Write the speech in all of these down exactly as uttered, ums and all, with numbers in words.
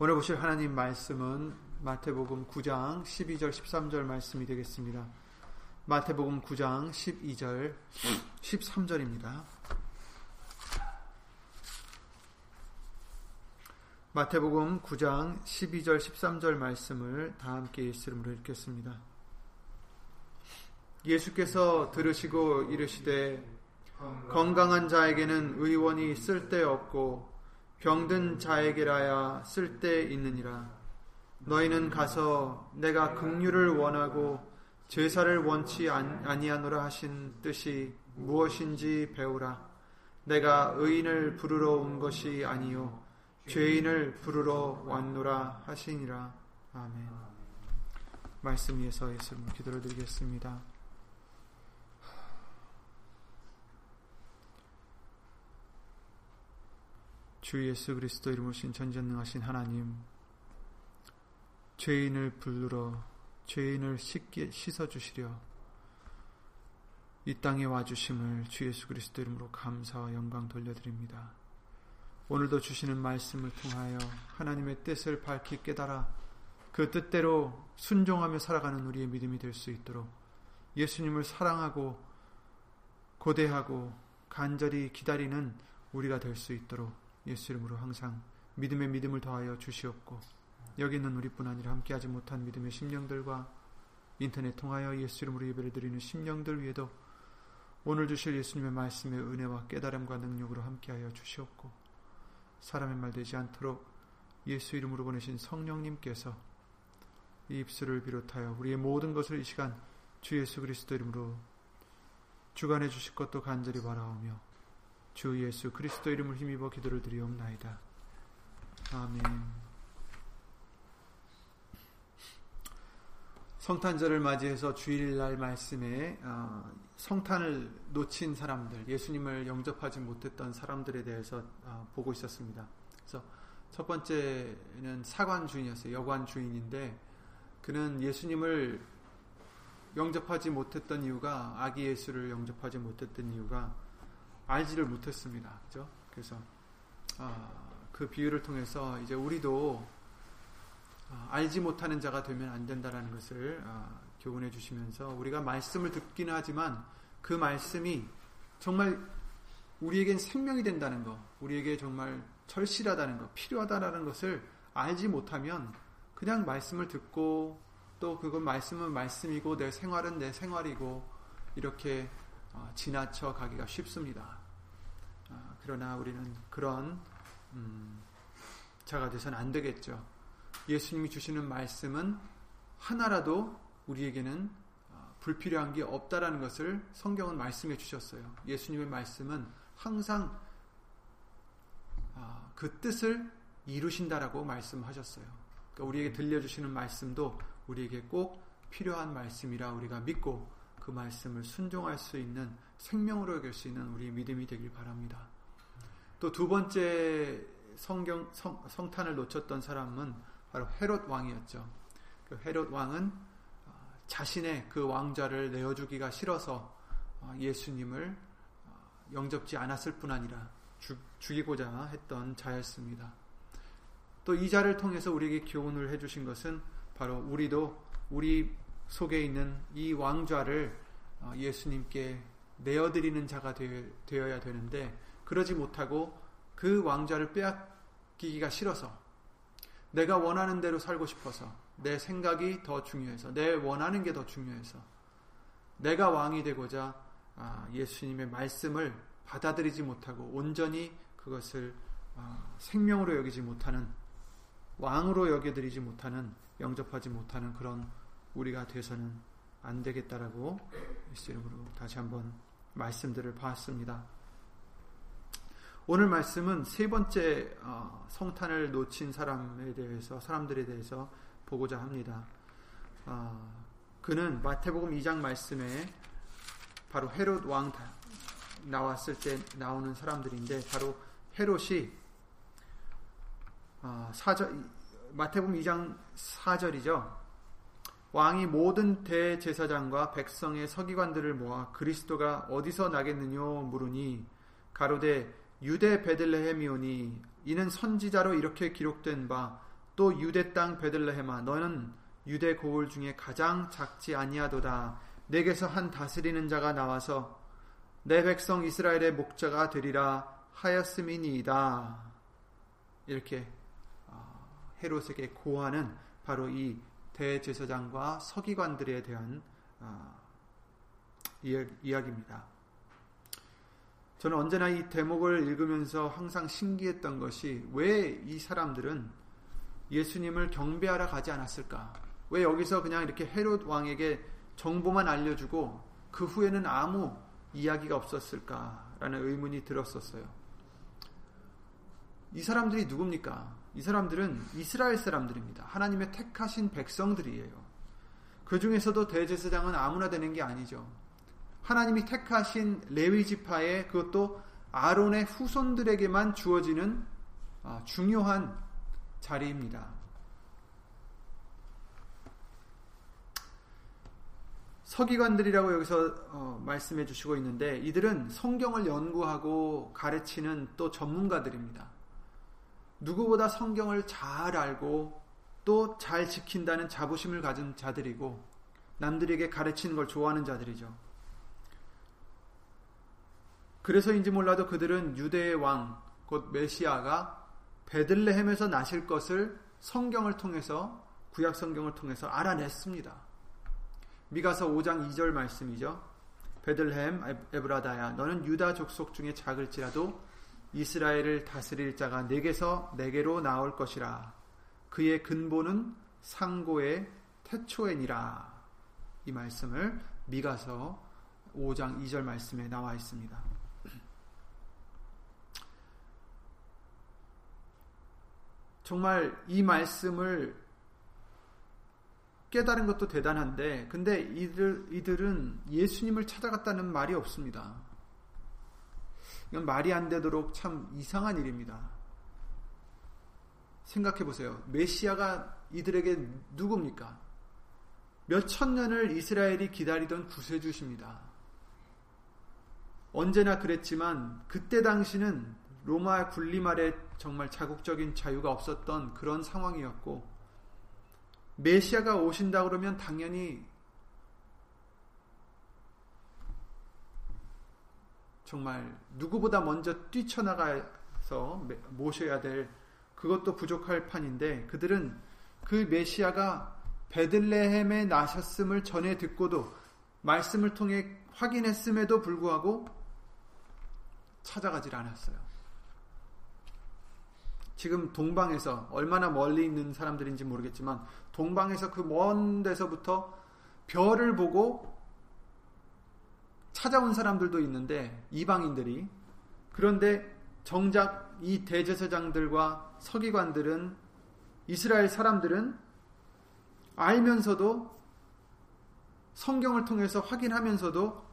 오늘 보실 하나님 말씀은 마태복음 구 장 십이 절 십삼 절 말씀이 되겠습니다. 마태복음 구 장 십이 절 십삼 절입니다. 마태복음 구 장 십이 절 십삼 절 말씀을 다 함께 읽음으로 읽겠습니다. 예수께서 들으시고 이르시되 건강한 자에게는 의원이 쓸데없고 병든 자에게라야 쓸데있느니라. 너희는 가서 내가 긍휼을 원하고 제사를 원치 아니하노라 하신 뜻이 무엇인지 배우라. 내가 의인을 부르러 온 것이 아니요 죄인을 부르러 왔노라 하시니라. 아멘. 말씀 위에서 예수님 기도를 드리겠습니다. 주 예수 그리스도 이름으로 오신 전지전능하신 하나님, 죄인을 부르러 죄인을 씻기, 씻어주시려 이 땅에 와주심을 주 예수 그리스도 이름으로 감사와 영광 돌려드립니다. 오늘도 주시는 말씀을 통하여 하나님의 뜻을 밝히 깨달아 그 뜻대로 순종하며 살아가는 우리의 믿음이 될 수 있도록 예수님을 사랑하고 고대하고 간절히 기다리는 우리가 될 수 있도록 예수 이름으로 항상 믿음의 믿음을 더하여 주시옵고, 여기 있는 우리뿐 아니라 함께하지 못한 믿음의 심령들과 인터넷 통하여 예수 이름으로 예배를 드리는 심령들 위에도 오늘 주실 예수님의 말씀의 은혜와 깨달음과 능력으로 함께하여 주시옵고, 사람의 말 되지 않도록 예수 이름으로 보내신 성령님께서 이 입술을 비롯하여 우리의 모든 것을 이 시간 주 예수 그리스도 이름으로 주관해 주실 것도 간절히 바라오며 주 예수 그리스도 이름을 힘입어 기도를 드리옵나이다. 아멘. 성탄절을 맞이해서 주일날 말씀에 성탄을 놓친 사람들, 예수님을 영접하지 못했던 사람들에 대해서 보고 있었습니다. 그래서 첫 번째는 사관 주인이었어요. 여관 주인인데 그는 예수님을 영접하지 못했던 이유가, 아기 예수를 영접하지 못했던 이유가 알지를 못했습니다. 그죠? 그래서 아, 그 비유를 통해서 이제 우리도 아, 알지 못하는 자가 되면 안 된다라는 것을 아, 교훈해 주시면서, 우리가 말씀을 듣긴 하지만 그 말씀이 정말 우리에겐 생명이 된다는 것, 우리에게 정말 절실하다는 것, 필요하다라는 것을 알지 못하면 그냥 말씀을 듣고, 또 그건 말씀은 말씀이고 내 생활은 내 생활이고 이렇게 어, 지나쳐 가기가 쉽습니다. 어, 그러나 우리는 그런 음, 자가 되선 안 되겠죠. 예수님이 주시는 말씀은 하나라도 우리에게는 어, 불필요한 게 없다라는 것을 성경은 말씀해 주셨어요. 예수님의 말씀은 항상 어, 그 뜻을 이루신다라고 말씀하셨어요. 그러니까 우리에게 들려주시는 말씀도 우리에게 꼭 필요한 말씀이라 우리가 믿고 그 말씀을 순종할 수 있는, 생명으로 여길 수 있는 우리의 믿음이 되길 바랍니다. 또 두 번째 성경, 성, 성탄을 놓쳤던 사람은 바로 헤롯 왕이었죠. 그 헤롯 왕은 자신의 그 왕자를 내어주기가 싫어서 예수님을 영접지 않았을 뿐 아니라 죽, 죽이고자 했던 자였습니다. 또 이 자를 통해서 우리에게 교훈을 해주신 것은 바로 우리도 우리 속에 있는 이 왕좌를 예수님께 내어드리는 자가 되어야 되는데, 그러지 못하고 그 왕좌를 빼앗기기가 싫어서, 내가 원하는 대로 살고 싶어서, 내 생각이 더 중요해서, 내 원하는 게 더 중요해서, 내가 왕이 되고자 예수님의 말씀을 받아들이지 못하고 온전히 그것을 생명으로 여기지 못하는, 왕으로 여겨드리지 못하는, 영접하지 못하는 그런 우리가 돼서는 안 되겠다라고 예수 이름으로 다시 한번 말씀들을 봤습니다. 오늘 말씀은 세 번째 성탄을 놓친 사람에 대해서, 사람들에 대해서 보고자 합니다. 그는 마태복음 이 장 말씀에 바로 헤롯 왕 나왔을 때 나오는 사람들인데, 바로 헤롯이 사 절, 마태복음 이 장 사 절이죠. 왕이 모든 대제사장과 백성의 서기관들을 모아 그리스도가 어디서 나겠느뇨 물으니, 가로되 유대 베들레헴이오니 이는 선지자로 이렇게 기록된 바 또 유대 땅 베들레헴아 너는 유대 고을 중에 가장 작지 아니하도다. 내게서 한 다스리는 자가 나와서 내 백성 이스라엘의 목자가 되리라 하였음이니이다. 이렇게 헤롯에게 고하는 바로 이 대제사장과 서기관들에 대한 이야기입니다. 저는 언제나 이 대목을 읽으면서 항상 신기했던 것이 왜 이 사람들은 예수님을 경배하러 가지 않았을까? 왜 여기서 그냥 이렇게 헤롯 왕에게 정보만 알려주고 그 후에는 아무 이야기가 없었을까라는 의문이 들었었어요. 이 사람들이 누굽니까? 이 사람들은 이스라엘 사람들입니다. 하나님의 택하신 백성들이에요. 그 중에서도 대제사장은 아무나 되는 게 아니죠. 하나님이 택하신 레위 지파의, 그것도 아론의 후손들에게만 주어지는 중요한 자리입니다. 서기관들이라고 여기서 어, 말씀해 주시고 있는데, 이들은 성경을 연구하고 가르치는 또 전문가들입니다. 누구보다 성경을 잘 알고 또 잘 지킨다는 자부심을 가진 자들이고, 남들에게 가르치는 걸 좋아하는 자들이죠. 그래서인지 몰라도 그들은 유대의 왕, 곧 메시아가 베들레헴에서 나실 것을 성경을 통해서, 구약 성경을 통해서 알아냈습니다. 미가서 오 장 이 절 말씀이죠. 베들레헴 에브라다야 너는 유다 족속 중에 작을지라도 이스라엘을 다스릴 자가 내게서 내게로 나올 것이라. 그의 근본은 상고의 태초에니라. 이 말씀을 미가서 오 장 이 절 말씀에 나와 있습니다. 정말 이 말씀을 깨달은 것도 대단한데, 근데 이들, 이들은 예수님을 찾아갔다는 말이 없습니다. 이건 말이 안 되도록 참 이상한 일입니다. 생각해보세요. 메시아가 이들에게 누굽니까? 몇 천 년을 이스라엘이 기다리던 구세주십니다. 언제나 그랬지만 그때 당시는 로마의 군림 아래 정말 자국적인 자유가 없었던 그런 상황이었고, 메시아가 오신다 그러면 당연히 정말 누구보다 먼저 뛰쳐나가서 모셔야 될, 그것도 부족할 판인데, 그들은 그 메시아가 베들레헴에 나셨음을 전해 듣고도, 말씀을 통해 확인했음에도 불구하고 찾아가질 않았어요. 지금 동방에서, 얼마나 멀리 있는 사람들인지 모르겠지만 동방에서 그 먼 데서부터 별을 보고 찾아온 사람들도 있는데, 이방인들이. 그런데 정작 이 대제사장들과 서기관들은, 이스라엘 사람들은 알면서도, 성경을 통해서 확인하면서도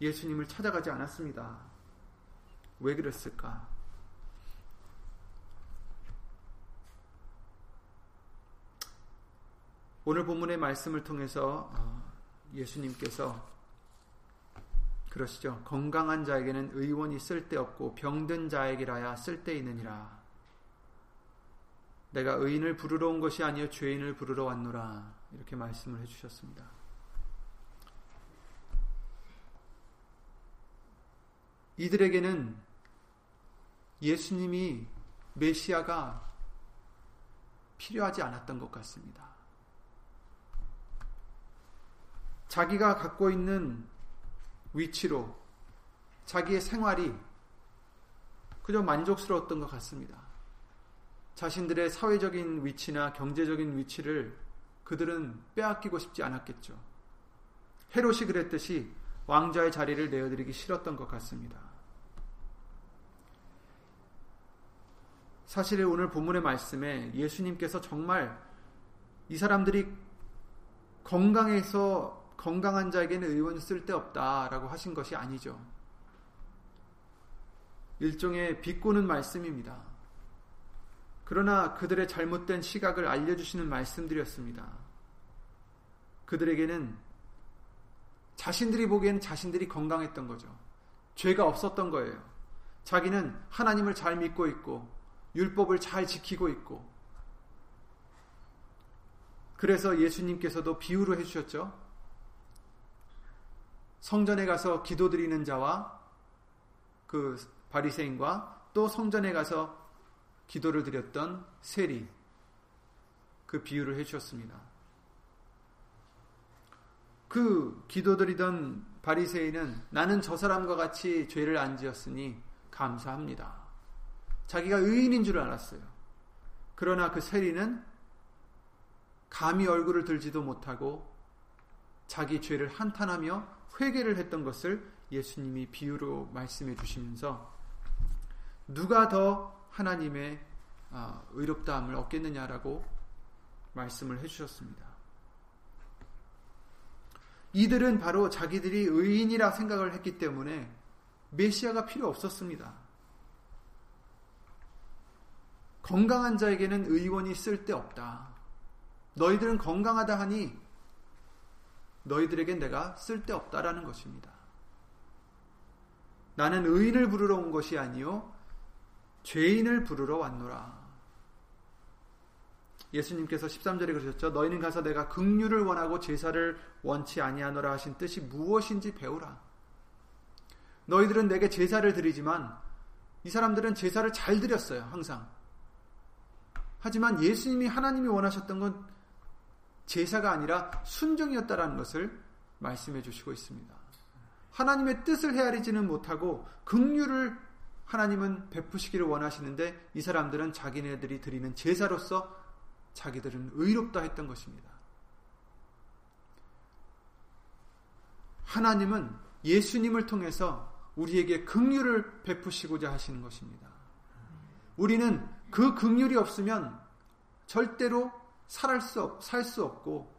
예수님을 찾아가지 않았습니다. 왜 그랬을까? 오늘 본문의 말씀을 통해서 예수님께서 그러시죠. 건강한 자에게는 의원이 쓸데없고 병든 자에게라야 쓸데있느니라. 내가 의인을 부르러 온 것이 아니요 죄인을 부르러 왔노라. 이렇게 말씀을 해주셨습니다. 이들에게는 예수님이, 메시아가 필요하지 않았던 것 같습니다. 자기가 갖고 있는 위치로 자기의 생활이 그저 만족스러웠던 것 같습니다. 자신들의 사회적인 위치나 경제적인 위치를 그들은 빼앗기고 싶지 않았겠죠. 헤롯이 그랬듯이 왕좌의 자리를 내어드리기 싫었던 것 같습니다. 사실 오늘 본문의 말씀에 예수님께서 정말 이 사람들이 건강해서 건강한 자에게는 의원이 쓸데없다라고 하신 것이 아니죠. 일종의 비꼬는 말씀입니다. 그러나 그들의 잘못된 시각을 알려주시는 말씀드렸습니다. 그들에게는, 자신들이 보기에는 자신들이 건강했던 거죠. 죄가 없었던 거예요. 자기는 하나님을 잘 믿고 있고 율법을 잘 지키고 있고 그래서 예수님께서도 비유로 해주셨죠. 성전에 가서 기도드리는 자와 그 바리새인과 또 성전에 가서 기도를 드렸던 세리, 그 비유를 해주셨습니다. 그 기도드리던 바리새인은 나는 저 사람과 같이 죄를 안 지었으니 감사합니다. 자기가 의인인 줄 알았어요. 그러나 그 세리는 감히 얼굴을 들지도 못하고 자기 죄를 한탄하며 회개를 했던 것을 예수님이 비유로 말씀해 주시면서 누가 더 하나님의 의롭다함을 얻겠느냐라고 말씀을 해주셨습니다. 이들은 바로 자기들이 의인이라 생각을 했기 때문에 메시아가 필요 없었습니다. 건강한 자에게는 의원이 쓸데없다. 너희들은 건강하다 하니 너희들에겐 내가 쓸데없다라는 것입니다. 나는 의인을 부르러 온 것이 아니요 죄인을 부르러 왔노라. 예수님께서 십삼 절에 그러셨죠. 너희는 가서 내가 긍휼을 원하고 제사를 원치 아니하노라 하신 뜻이 무엇인지 배우라. 너희들은 내게 제사를 드리지만, 이 사람들은 제사를 잘 드렸어요, 항상. 하지만 예수님이, 하나님이 원하셨던 건 제사가 아니라 순종이었다라는 것을 말씀해 주시고 있습니다. 하나님의 뜻을 헤아리지는 못하고 긍휼을 하나님은 베푸시기를 원하시는데, 이 사람들은 자기네들이 드리는 제사로서 자기들은 의롭다 했던 것입니다. 하나님은 예수님을 통해서 우리에게 긍휼을 베푸시고자 하시는 것입니다. 우리는 그 긍휼이 없으면 절대로 살 수, 살 수 없고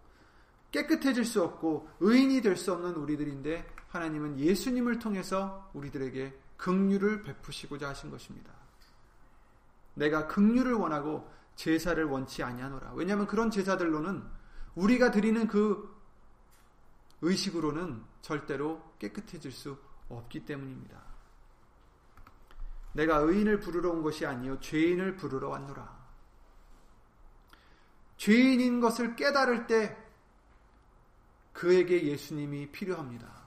깨끗해질 수 없고 의인이 될 수 없는 우리들인데, 하나님은 예수님을 통해서 우리들에게 긍휼을 베푸시고자 하신 것입니다. 내가 긍휼을 원하고 제사를 원치 아니하노라. 왜냐하면 그런 제사들로는, 우리가 드리는 그 의식으로는 절대로 깨끗해질 수 없기 때문입니다. 내가 의인을 부르러 온 것이 아니요 죄인을 부르러 왔노라. 죄인인 것을 깨달을 때 그에게 예수님이 필요합니다.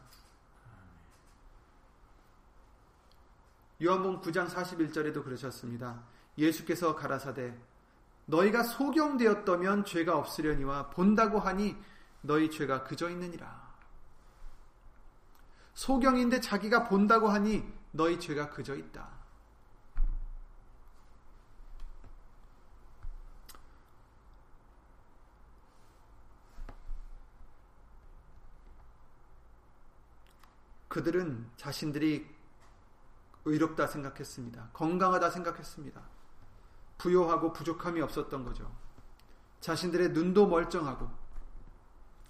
요한복음 구 장 사십일 절에도 그러셨습니다. 예수께서 가라사대 너희가 소경되었다면 죄가 없으려니와 본다고 하니 너희 죄가 그저 있느니라. 소경인데 자기가 본다고 하니 너희 죄가 그저 있다. 그들은 자신들이 의롭다 생각했습니다. 건강하다 생각했습니다. 부요하고 부족함이 없었던 거죠. 자신들의 눈도 멀쩡하고.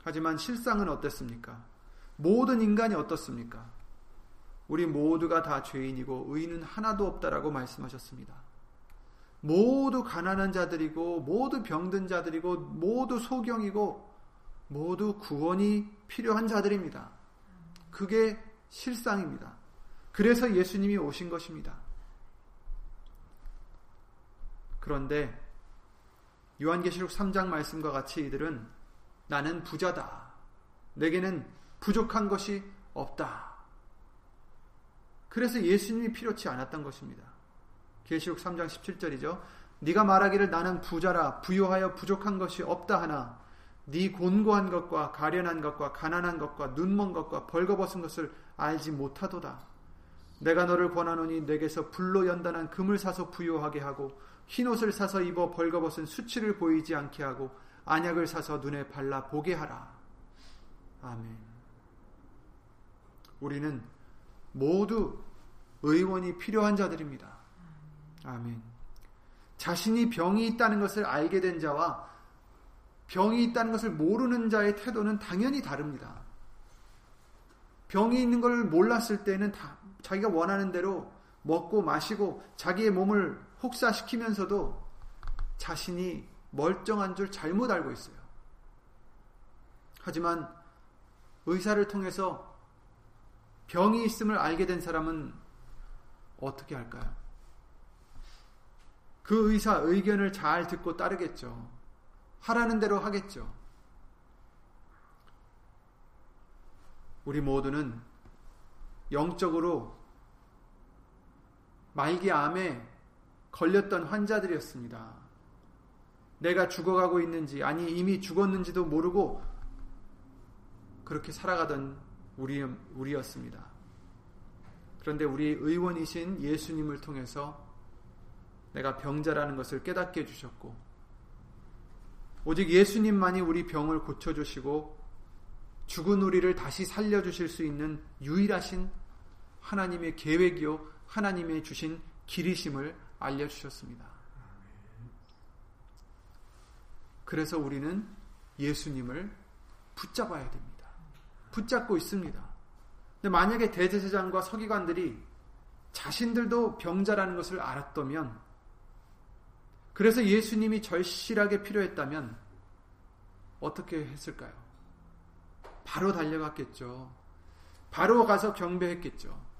하지만 실상은 어땠습니까? 모든 인간이 어떻습니까? 우리 모두가 다 죄인이고 의인은 하나도 없다라고 말씀하셨습니다. 모두 가난한 자들이고 모두 병든 자들이고 모두 소경이고 모두 구원이 필요한 자들입니다. 그게 실상입니다. 그래서 예수님이 오신 것입니다. 그런데 요한계시록 삼 장 말씀과 같이 이들은 나는 부자다, 내게는 부족한 것이 없다, 그래서 예수님이 필요치 않았던 것입니다. 계시록 삼 장 십칠 절이죠. 네가 말하기를 나는 부자라 부요하여 부족한 것이 없다 하나 네 곤고한 것과 가련한 것과 가난한 것과 눈먼 것과 벌거벗은 것을 알지 못하도다. 내가 너를 권하노니 내게서 불로 연단한 금을 사서 부요하게 하고 흰옷을 사서 입어 벌거벗은 수치를 보이지 않게 하고 안약을 사서 눈에 발라 보게 하라. 아멘. 우리는 모두 의원이 필요한 자들입니다. 아멘. 자신이 병이 있다는 것을 알게 된 자와 병이 있다는 것을 모르는 자의 태도는 당연히 다릅니다. 병이 있는 걸 몰랐을 때는 다 자기가 원하는 대로 먹고 마시고 자기의 몸을 혹사시키면서도 자신이 멀쩡한 줄 잘못 알고 있어요. 하지만 의사를 통해서 병이 있음을 알게 된 사람은 어떻게 할까요? 그 의사 의견을 잘 듣고 따르겠죠. 하라는 대로 하겠죠. 우리 모두는 영적으로 말기 암에 걸렸던 환자들이었습니다. 내가 죽어가고 있는지, 아니 이미 죽었는지도 모르고 그렇게 살아가던 우리, 우리였습니다. 그런데 우리 의원이신 예수님을 통해서 내가 병자라는 것을 깨닫게 해주셨고, 오직 예수님만이 우리 병을 고쳐주시고 죽은 우리를 다시 살려주실 수 있는 유일하신 하나님의 계획이요 하나님의 주신 길이심을 알려주셨습니다. 그래서 우리는 예수님을 붙잡아야 됩니다. 붙잡고 있습니다. 근데 만약에 대제사장과 서기관들이 자신들도 병자라는 것을 알았다면, 그래서 예수님이 절실하게 필요했다면 어떻게 했을까요? 바로 달려갔겠죠. 바로 가서 경배했겠죠.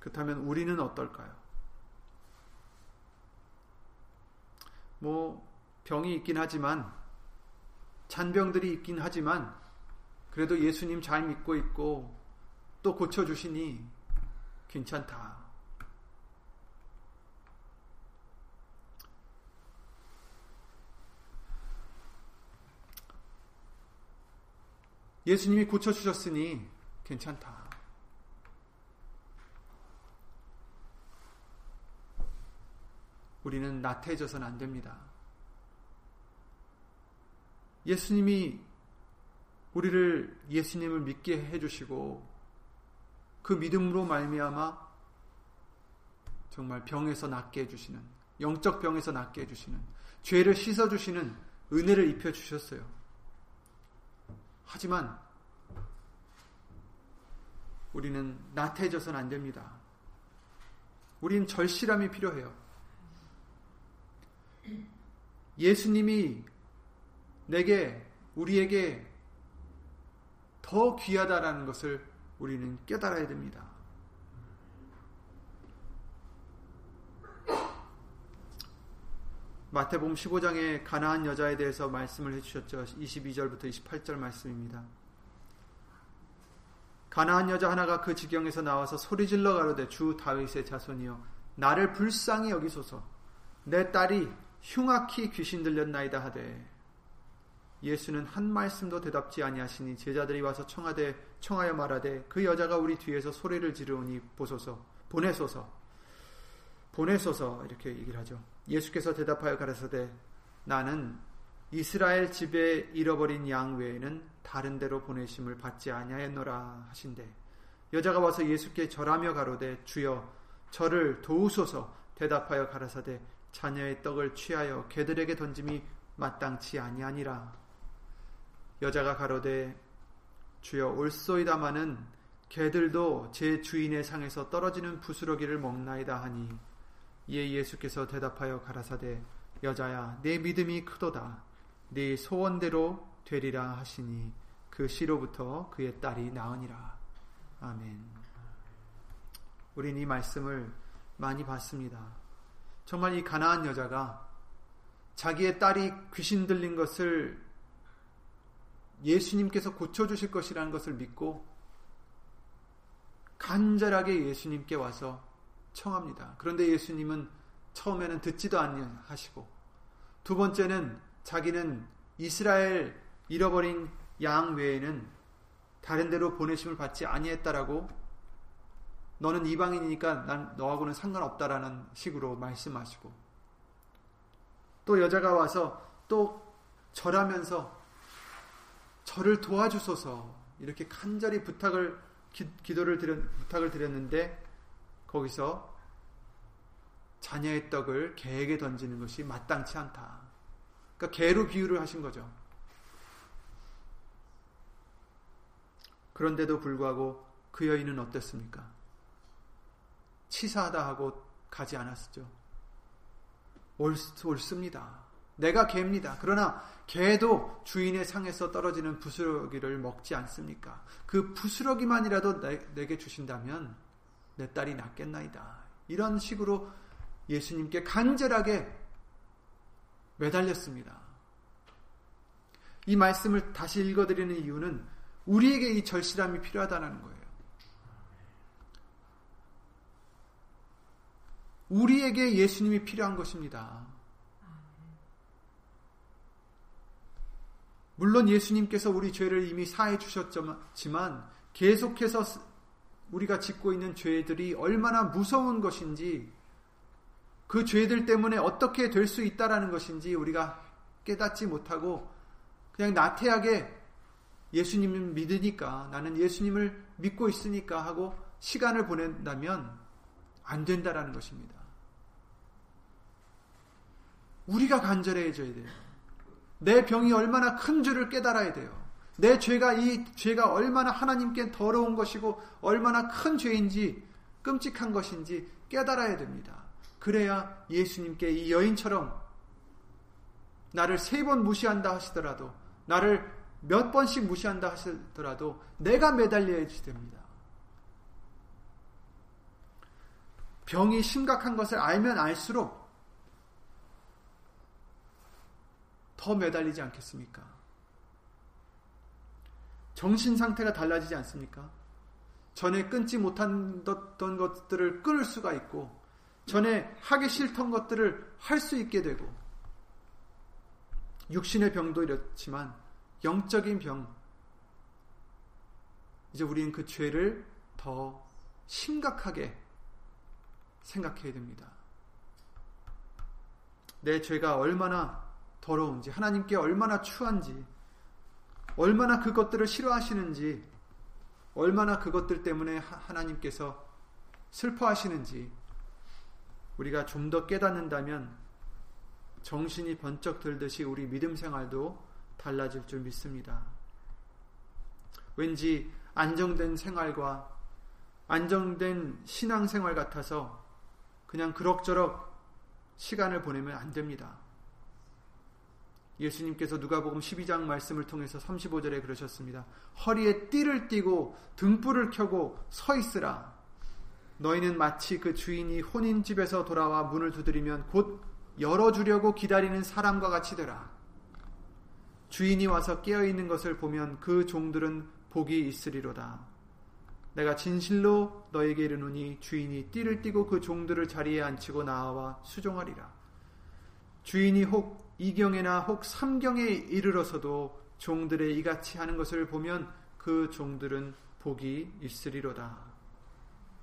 그렇다면 우리는 어떨까요? 뭐 병이 있긴 하지만, 잔병들이 있긴 하지만 그래도 예수님 잘 믿고 있고 또 고쳐주시니 괜찮다. 예수님이 고쳐주셨으니 괜찮다. 우리는 나태해져서는 안 됩니다. 예수님이 우리를 예수님을 믿게 해주시고 그 믿음으로 말미암아 정말 병에서 낫게 해주시는, 영적 병에서 낫게 해주시는, 죄를 씻어주시는 은혜를 입혀주셨어요. 하지만 우리는 나태해져서는 안 됩니다. 우리는 절실함이 필요해요. 예수님이 내게, 우리에게 더 귀하다라는 것을 우리는 깨달아야 됩니다. 마태복음 십오 장에 가나안 여자에 대해서 말씀을 해주셨죠. 이십이 절부터 이십팔 절 말씀입니다. 가나안 여자 하나가 그 지경에서 나와서 소리질러 가로되, 주 다윗의 자손이여 나를 불쌍히 여기소서, 내 딸이 흉악히 귀신 들렸나이다 하되, 예수는 한 말씀도 대답지 아니하시니 제자들이 와서 청하되, 청하여 말하되, 그 여자가 우리 뒤에서 소리를 지르오니 보소서, 보내소서, 보내소서 이렇게 얘기를 하죠. 예수께서 대답하여 가라사대, 나는 이스라엘 집에 잃어버린 양 외에는 다른 데로 보내심을 받지 아니하였노라 하신대, 여자가 와서 예수께 절하며 가로되, 주여 저를 도우소서. 대답하여 가라사대, 자녀의 떡을 취하여 개들에게 던짐이 마땅치 아니하니라. 여자가 가로되, 주여 올소이다마는 개들도 제 주인의 상에서 떨어지는 부스러기를 먹나이다 하니, 이에 예수께서 대답하여 가라사대, 여자야 내 믿음이 크도다, 네 소원대로 되리라 하시니 그 시로부터 그의 딸이 나으니라. 아멘. 우린 이 말씀을 많이 봤습니다. 정말 이 가나안 여자가 자기의 딸이 귀신 들린 것을 예수님께서 고쳐주실 것이라는 것을 믿고 간절하게 예수님께 와서 청합니다. 그런데 예수님은 처음에는 듣지도 아니하시고, 두 번째는 자기는 이스라엘 잃어버린 양 외에는 다른 데로 보내심을 받지 아니했다라고, 너는 이방인이니까 난 너하고는 상관없다라는 식으로 말씀하시고, 또 여자가 와서 또 절하면서 저를 도와주소서 이렇게 간절히 부탁을 기, 기도를 드렸, 부탁을 드렸는데 거기서 자녀의 떡을 개에게 던지는 것이 마땅치 않다. 그러니까 개로 비유를 하신 거죠. 그런데도 불구하고 그 여인은 어땠습니까? 치사하다 하고 가지 않았죠. 옳습니다. 내가 개입니다. 그러나 개도 주인의 상에서 떨어지는 부스러기를 먹지 않습니까? 그 부스러기만이라도 내, 내게 주신다면 내 딸이 낫겠나이다. 이런 식으로 예수님께 간절하게 매달렸습니다. 이 말씀을 다시 읽어드리는 이유는 우리에게 이 절실함이 필요하다는 거예요. 우리에게 예수님이 필요한 것입니다. 물론 예수님께서 우리 죄를 이미 사해 주셨지만 계속해서 우리가 짓고 있는 죄들이 얼마나 무서운 것인지, 그 죄들 때문에 어떻게 될 수 있다라는 것인지 우리가 깨닫지 못하고 그냥 나태하게 예수님을 믿으니까, 나는 예수님을 믿고 있으니까 하고 시간을 보낸다면 안 된다라는 것입니다. 우리가 간절해져야 돼요. 내 병이 얼마나 큰 줄을 깨달아야 돼요. 내 죄가 이 죄가 얼마나 하나님께 더러운 것이고 얼마나 큰 죄인지, 끔찍한 것인지 깨달아야 됩니다. 그래야 예수님께 이 여인처럼 나를 세 번 무시한다 하시더라도, 나를 몇 번씩 무시한다 하시더라도 내가 매달려야 됩니다. 병이 심각한 것을 알면 알수록 더 매달리지 않겠습니까? 정신 상태가 달라지지 않습니까? 전에 끊지 못한 것들을 끊을 수가 있고, 전에 하기 싫던 것들을 할 수 있게 되고, 육신의 병도 이렇지만 영적인 병, 이제 우리는 그 죄를 더 심각하게 생각해야 됩니다. 내 죄가 얼마나 더러운지, 하나님께 얼마나 추한지, 얼마나 그것들을 싫어하시는지, 얼마나 그것들 때문에 하나님께서 슬퍼하시는지 우리가 좀 더 깨닫는다면 정신이 번쩍 들듯이 우리 믿음 생활도 달라질 줄 믿습니다. 왠지 안정된 생활과 안정된 신앙 생활 같아서 그냥 그럭저럭 시간을 보내면 안 됩니다. 예수님께서 누가복음 십이 장 말씀을 통해서 삼십오 절에 그러셨습니다. 허리에 띠를 띠고 등불을 켜고 서 있으라. 너희는 마치 그 주인이 혼인집에서 돌아와 문을 두드리면 곧 열어주려고 기다리는 사람과 같이 되라. 주인이 와서 깨어있는 것을 보면 그 종들은 복이 있으리로다. 내가 진실로 너에게 이르노니 주인이 띠를 띠고 그 종들을 자리에 앉히고 나와 수종하리라. 주인이 혹 이경에나 혹 삼경에 이르러서도 종들의 이같이 하는 것을 보면 그 종들은 복이 있으리로다.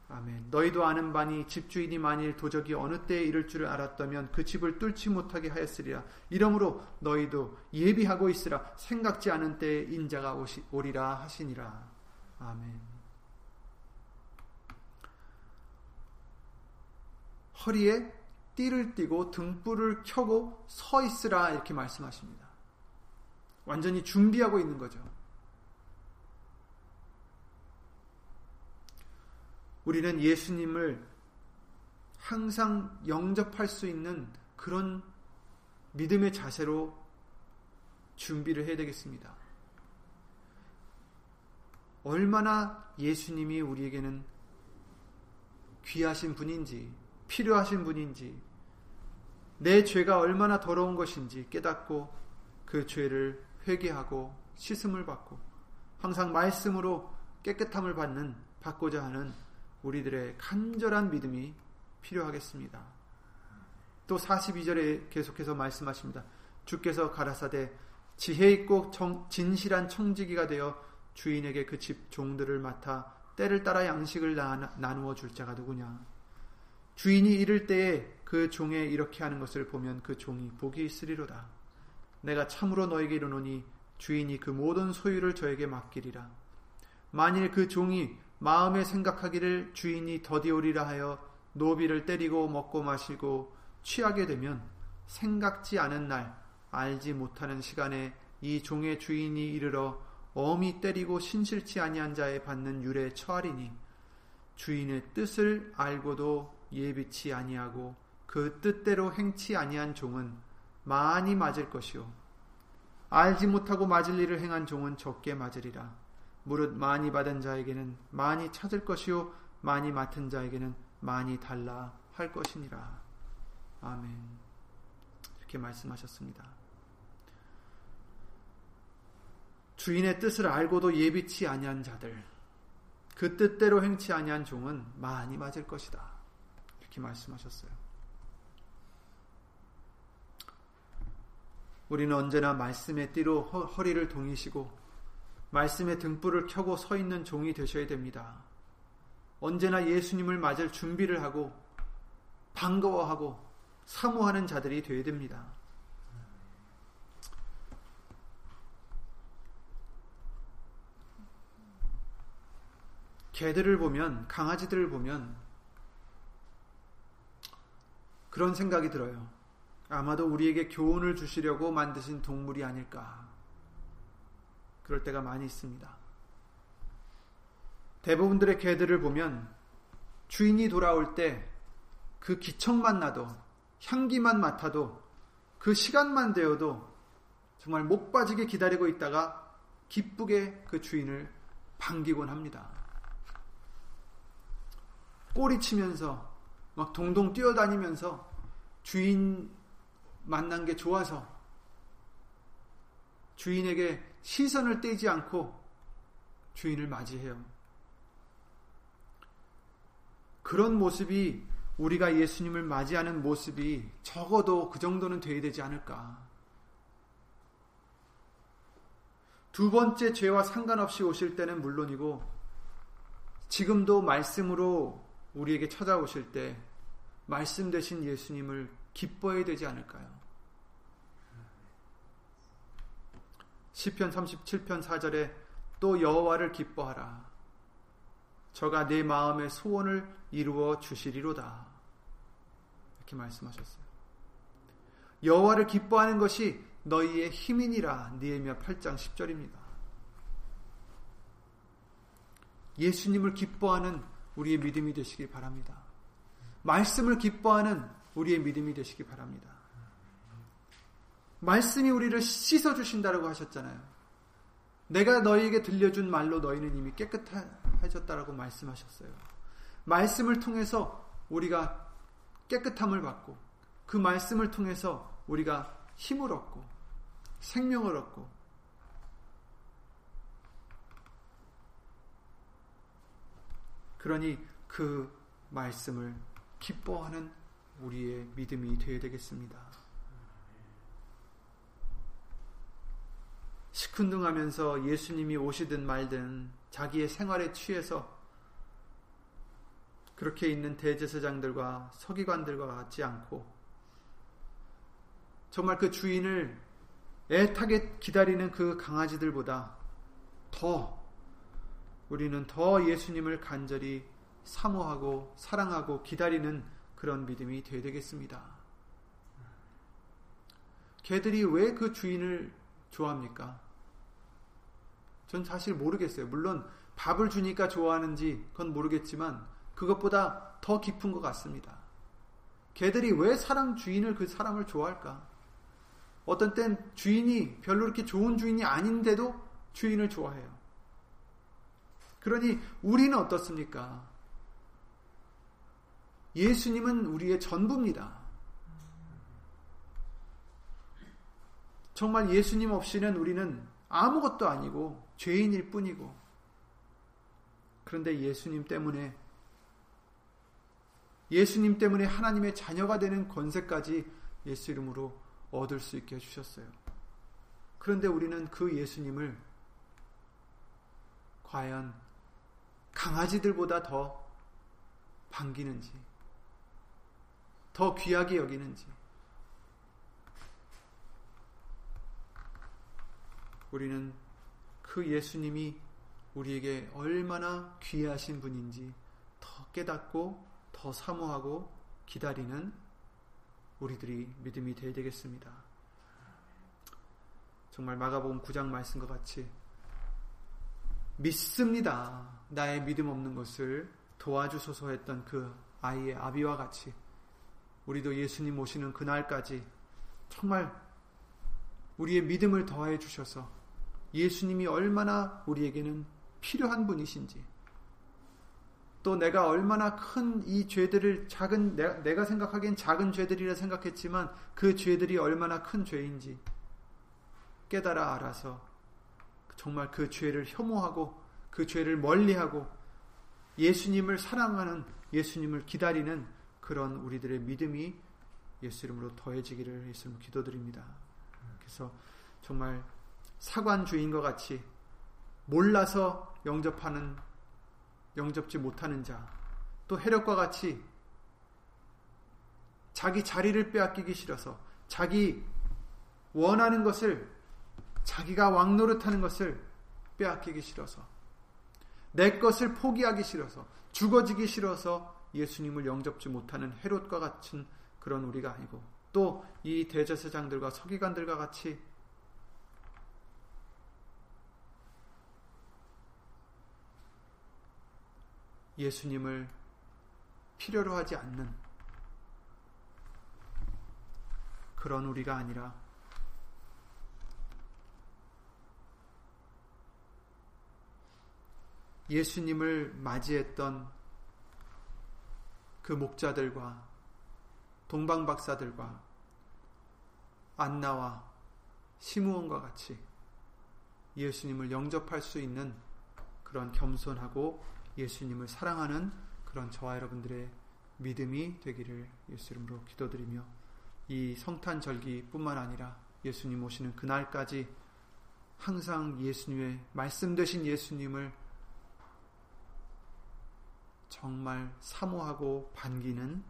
아멘. 너희도 아는 바니 집주인이 만일 도적이 어느 때에 이를 줄을 알았다면 그 집을 뚫지 못하게 하였으리라. 이러므로 너희도 예비하고 있으라. 생각지 않은 때에 인자가 오시, 오리라 하시니라. 아멘. 허리에 띠를 띠고 등불을 켜고 서 있으라 이렇게 말씀하십니다. 완전히 준비하고 있는 거죠. 우리는 예수님을 항상 영접할 수 있는 그런 믿음의 자세로 준비를 해야 되겠습니다. 얼마나 예수님이 우리에게는 귀하신 분인지, 필요하신 분인지, 내 죄가 얼마나 더러운 것인지 깨닫고 그 죄를 회개하고 씻음을 받고 항상 말씀으로 깨끗함을 받는 받고자 하는 우리들의 간절한 믿음이 필요하겠습니다. 또 사십이 절에 계속해서 말씀하십니다. 주께서 가라사대 지혜 있고 정, 진실한 청지기가 되어 주인에게 그 집 종들을 맡아 때를 따라 양식을 나, 나누어 줄 자가 누구냐. 주인이 이를 때에 그 종에 이렇게 하는 것을 보면 그 종이 복이 있으리로다. 내가 참으로 너에게 이르노니 주인이 그 모든 소유를 저에게 맡기리라. 만일 그 종이 마음에 생각하기를 주인이 더디오리라 하여 노비를 때리고 먹고 마시고 취하게 되면 생각지 않은 날, 알지 못하는 시간에 이 종의 주인이 이르러 엄히 때리고 신실치 아니한 자에 받는 율에 처하리니 주인의 뜻을 알고도 예비치 아니하고 그 뜻대로 행치 아니한 종은 많이 맞을 것이요 알지 못하고 맞을 일을 행한 종은 적게 맞으리라. 무릇 많이 받은 자에게는 많이 찾을 것이요 많이 맡은 자에게는 많이 달라 할 것이니라. 아멘. 이렇게 그렇게 말씀하셨습니다. 주인의 뜻을 알고도 예비치 아니한 자들, 그 뜻대로 행치 아니한 종은 많이 맞을 것이다. 이렇게 말씀하셨어요. 우리는 언제나 말씀의 띠로 허리를 동이시고 말씀의 등불을 켜고 서 있는 종이 되셔야 됩니다. 언제나 예수님을 맞을 준비를 하고 반가워하고 사모하는 자들이 되어야 됩니다. 개들을 보면, 강아지들을 보면 그런 생각이 들어요. 아마도 우리에게 교훈을 주시려고 만드신 동물이 아닐까. 그럴 때가 많이 있습니다. 대부분들의 개들을 보면 주인이 돌아올 때 그 기척만 나도, 향기만 맡아도, 그 시간만 되어도 정말 목 빠지게 기다리고 있다가 기쁘게 그 주인을 반기곤 합니다. 꼬리치면서 막 동동 뛰어다니면서 주인 만난 게 좋아서 주인에게 시선을 떼지 않고 주인을 맞이해요. 그런 모습이, 우리가 예수님을 맞이하는 모습이 적어도 그 정도는 돼야 되지 않을까. 두 번째 죄와 상관없이 오실 때는 물론이고 지금도 말씀으로 우리에게 찾아오실 때 말씀 되신 예수님을 기뻐해야 되지 않을까요? 시편 삼십칠 편 사 절에 또 여호와를 기뻐하라. 저가 내 마음의 소원을 이루어 주시리로다. 이렇게 말씀하셨어요. 여호와를 기뻐하는 것이 너희의 힘이니라. 느헤미야 팔 장 십 절입니다. 예수님을 기뻐하는 우리의 믿음이 되시길 바랍니다. 말씀을 기뻐하는 우리의 믿음이 되시길 바랍니다. 말씀이 우리를 씻어주신다라고 하셨잖아요. 내가 너희에게 들려준 말로 너희는 이미 깨끗해졌다라고 말씀하셨어요. 말씀을 통해서 우리가 깨끗함을 받고, 그 말씀을 통해서 우리가 힘을 얻고 생명을 얻고, 그러니 그 말씀을 기뻐하는 우리의 믿음이 되어야 되겠습니다. 시큰둥하면서 예수님이 오시든 말든 자기의 생활에 취해서 그렇게 있는 대제사장들과 서기관들과 같지 않고 정말 그 주인을 애타게 기다리는 그 강아지들보다 더, 우리는 더 예수님을 간절히 사모하고 사랑하고 기다리는 그런 믿음이 되어야 되겠습니다. 개들이 왜 그 주인을 좋아합니까? 전 사실 모르겠어요. 물론 밥을 주니까 좋아하는지 그건 모르겠지만 그것보다 더 깊은 것 같습니다. 개들이 왜 사람 주인을, 그 사람을 좋아할까? 어떤 땐 주인이 별로 이렇게 좋은 주인이 아닌데도 주인을 좋아해요. 그러니 우리는 어떻습니까? 예수님은 우리의 전부입니다. 정말 예수님 없이는 우리는 아무것도 아니고 죄인일 뿐이고, 그런데 예수님 때문에, 예수님 때문에 하나님의 자녀가 되는 권세까지 예수 이름으로 얻을 수 있게 해주셨어요. 그런데 우리는 그 예수님을 과연 강아지들보다 더 반기는지, 더 귀하게 여기는지, 우리는 그 예수님이 우리에게 얼마나 귀하신 분인지 더 깨닫고 더 사모하고 기다리는 우리들이 믿음이 되어야 되겠습니다. 정말 마가복음 구 장 말씀과 같이 믿습니다. 나의 믿음 없는 것을 도와주소서 했던 그 아이의 아비와 같이 우리도 예수님 오시는 그날까지 정말 우리의 믿음을 더해 주셔서 예수님이 얼마나 우리에게는 필요한 분이신지, 또 내가 얼마나 큰 이 죄들을 작은 내가, 내가 생각하기엔 작은 죄들이라 생각했지만 그 죄들이 얼마나 큰 죄인지 깨달아 알아서 정말 그 죄를 혐오하고 그 죄를 멀리하고 예수님을 사랑하는 예수님을 기다리는 그런 우리들의 믿음이 예수 이름으로 더해지기를 예수 이름으로 기도드립니다. 그래서 정말 사관주의인과 같이 몰라서 영접하는 영접지 못하는 자, 또 해력과 같이 자기 자리를 빼앗기기 싫어서 자기 원하는 것을 자기가 왕노릇하는 것을 빼앗기기 싫어서 내 것을 포기하기 싫어서 죽어지기 싫어서 예수님을 영접지 못하는 헤롯과 같은 그런 우리가 아니고 또 이 대제사장들과 서기관들과 같이 예수님을 필요로 하지 않는 그런 우리가 아니라 예수님을 맞이했던 그 목자들과 동방박사들과 안나와 시므온과 같이 예수님을 영접할 수 있는 그런 겸손하고 예수님을 사랑하는 그런 저와 여러분들의 믿음이 되기를 예수 이름으로 기도드리며 이 성탄절기뿐만 아니라 예수님 오시는 그날까지 항상 예수님의 말씀 되신 예수님을 정말 사모하고 반기는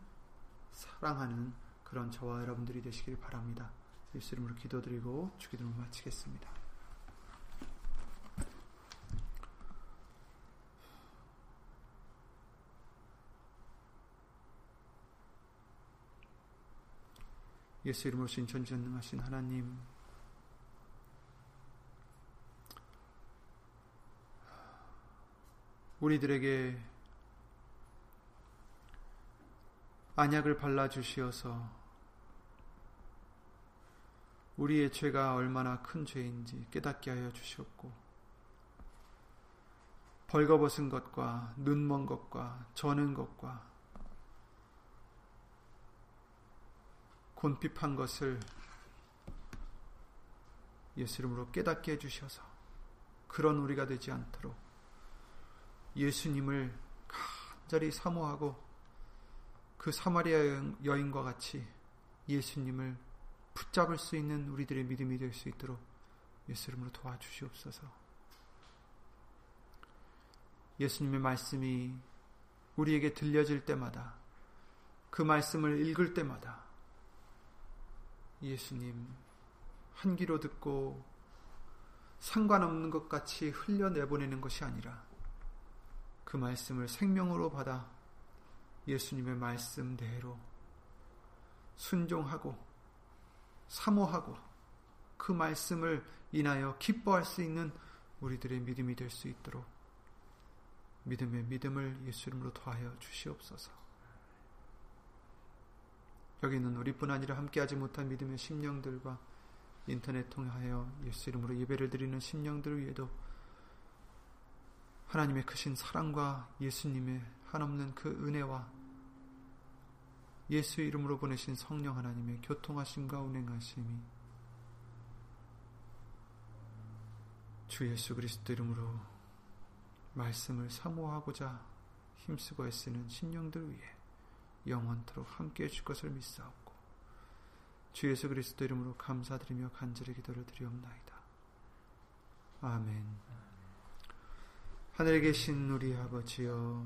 사랑하는 그런 저와 여러분들이 되시길 바랍니다. 예수 이름으로 기도드리고 주기도를 마치겠습니다. 예수 이름으로 전지전능하신 하나님, 우리들에게 안약을 발라주시어서 우리의 죄가 얼마나 큰 죄인지 깨닫게 하여 주시옵고 벌거벗은 것과 눈먼 것과 저는 것과 곤핍한 것을 예수 이름으로 깨닫게 해주셔서 그런 우리가 되지 않도록 예수님을 간절히 사모하고 그 사마리아 여인과 같이 예수님을 붙잡을 수 있는 우리들의 믿음이 될 수 있도록 예수 이름으로 도와주시옵소서. 예수님의 말씀이 우리에게 들려질 때마다 그 말씀을 읽을 때마다 예수님 한 귀로 듣고 상관없는 것 같이 흘려내보내는 것이 아니라 그 말씀을 생명으로 받아 예수님의 말씀대로 순종하고 사모하고 그 말씀을 인하여 기뻐할 수 있는 우리들의 믿음이 될 수 있도록 믿음의 믿음을 예수 이름으로 더하여 주시옵소서. 여기는 우리뿐 아니라 함께하지 못한 믿음의 심령들과 인터넷 통하여 예수 이름으로 예배를 드리는 심령들 위에도 하나님의 크신 사랑과 예수님의 한없는 그 은혜와 예수 이름으로 보내신 성령 하나님의 교통하심과 운행하심이 주 예수 그리스도 이름으로 말씀을 사모하고자 힘쓰고 애쓰는 심령들 위에 영원토록 함께해 줄 것을 믿사옵고 주 예수 그리스도 이름으로 감사드리며 간절히 기도를 드리옵나이다. 아멘. 하늘에 계신 우리 아버지여,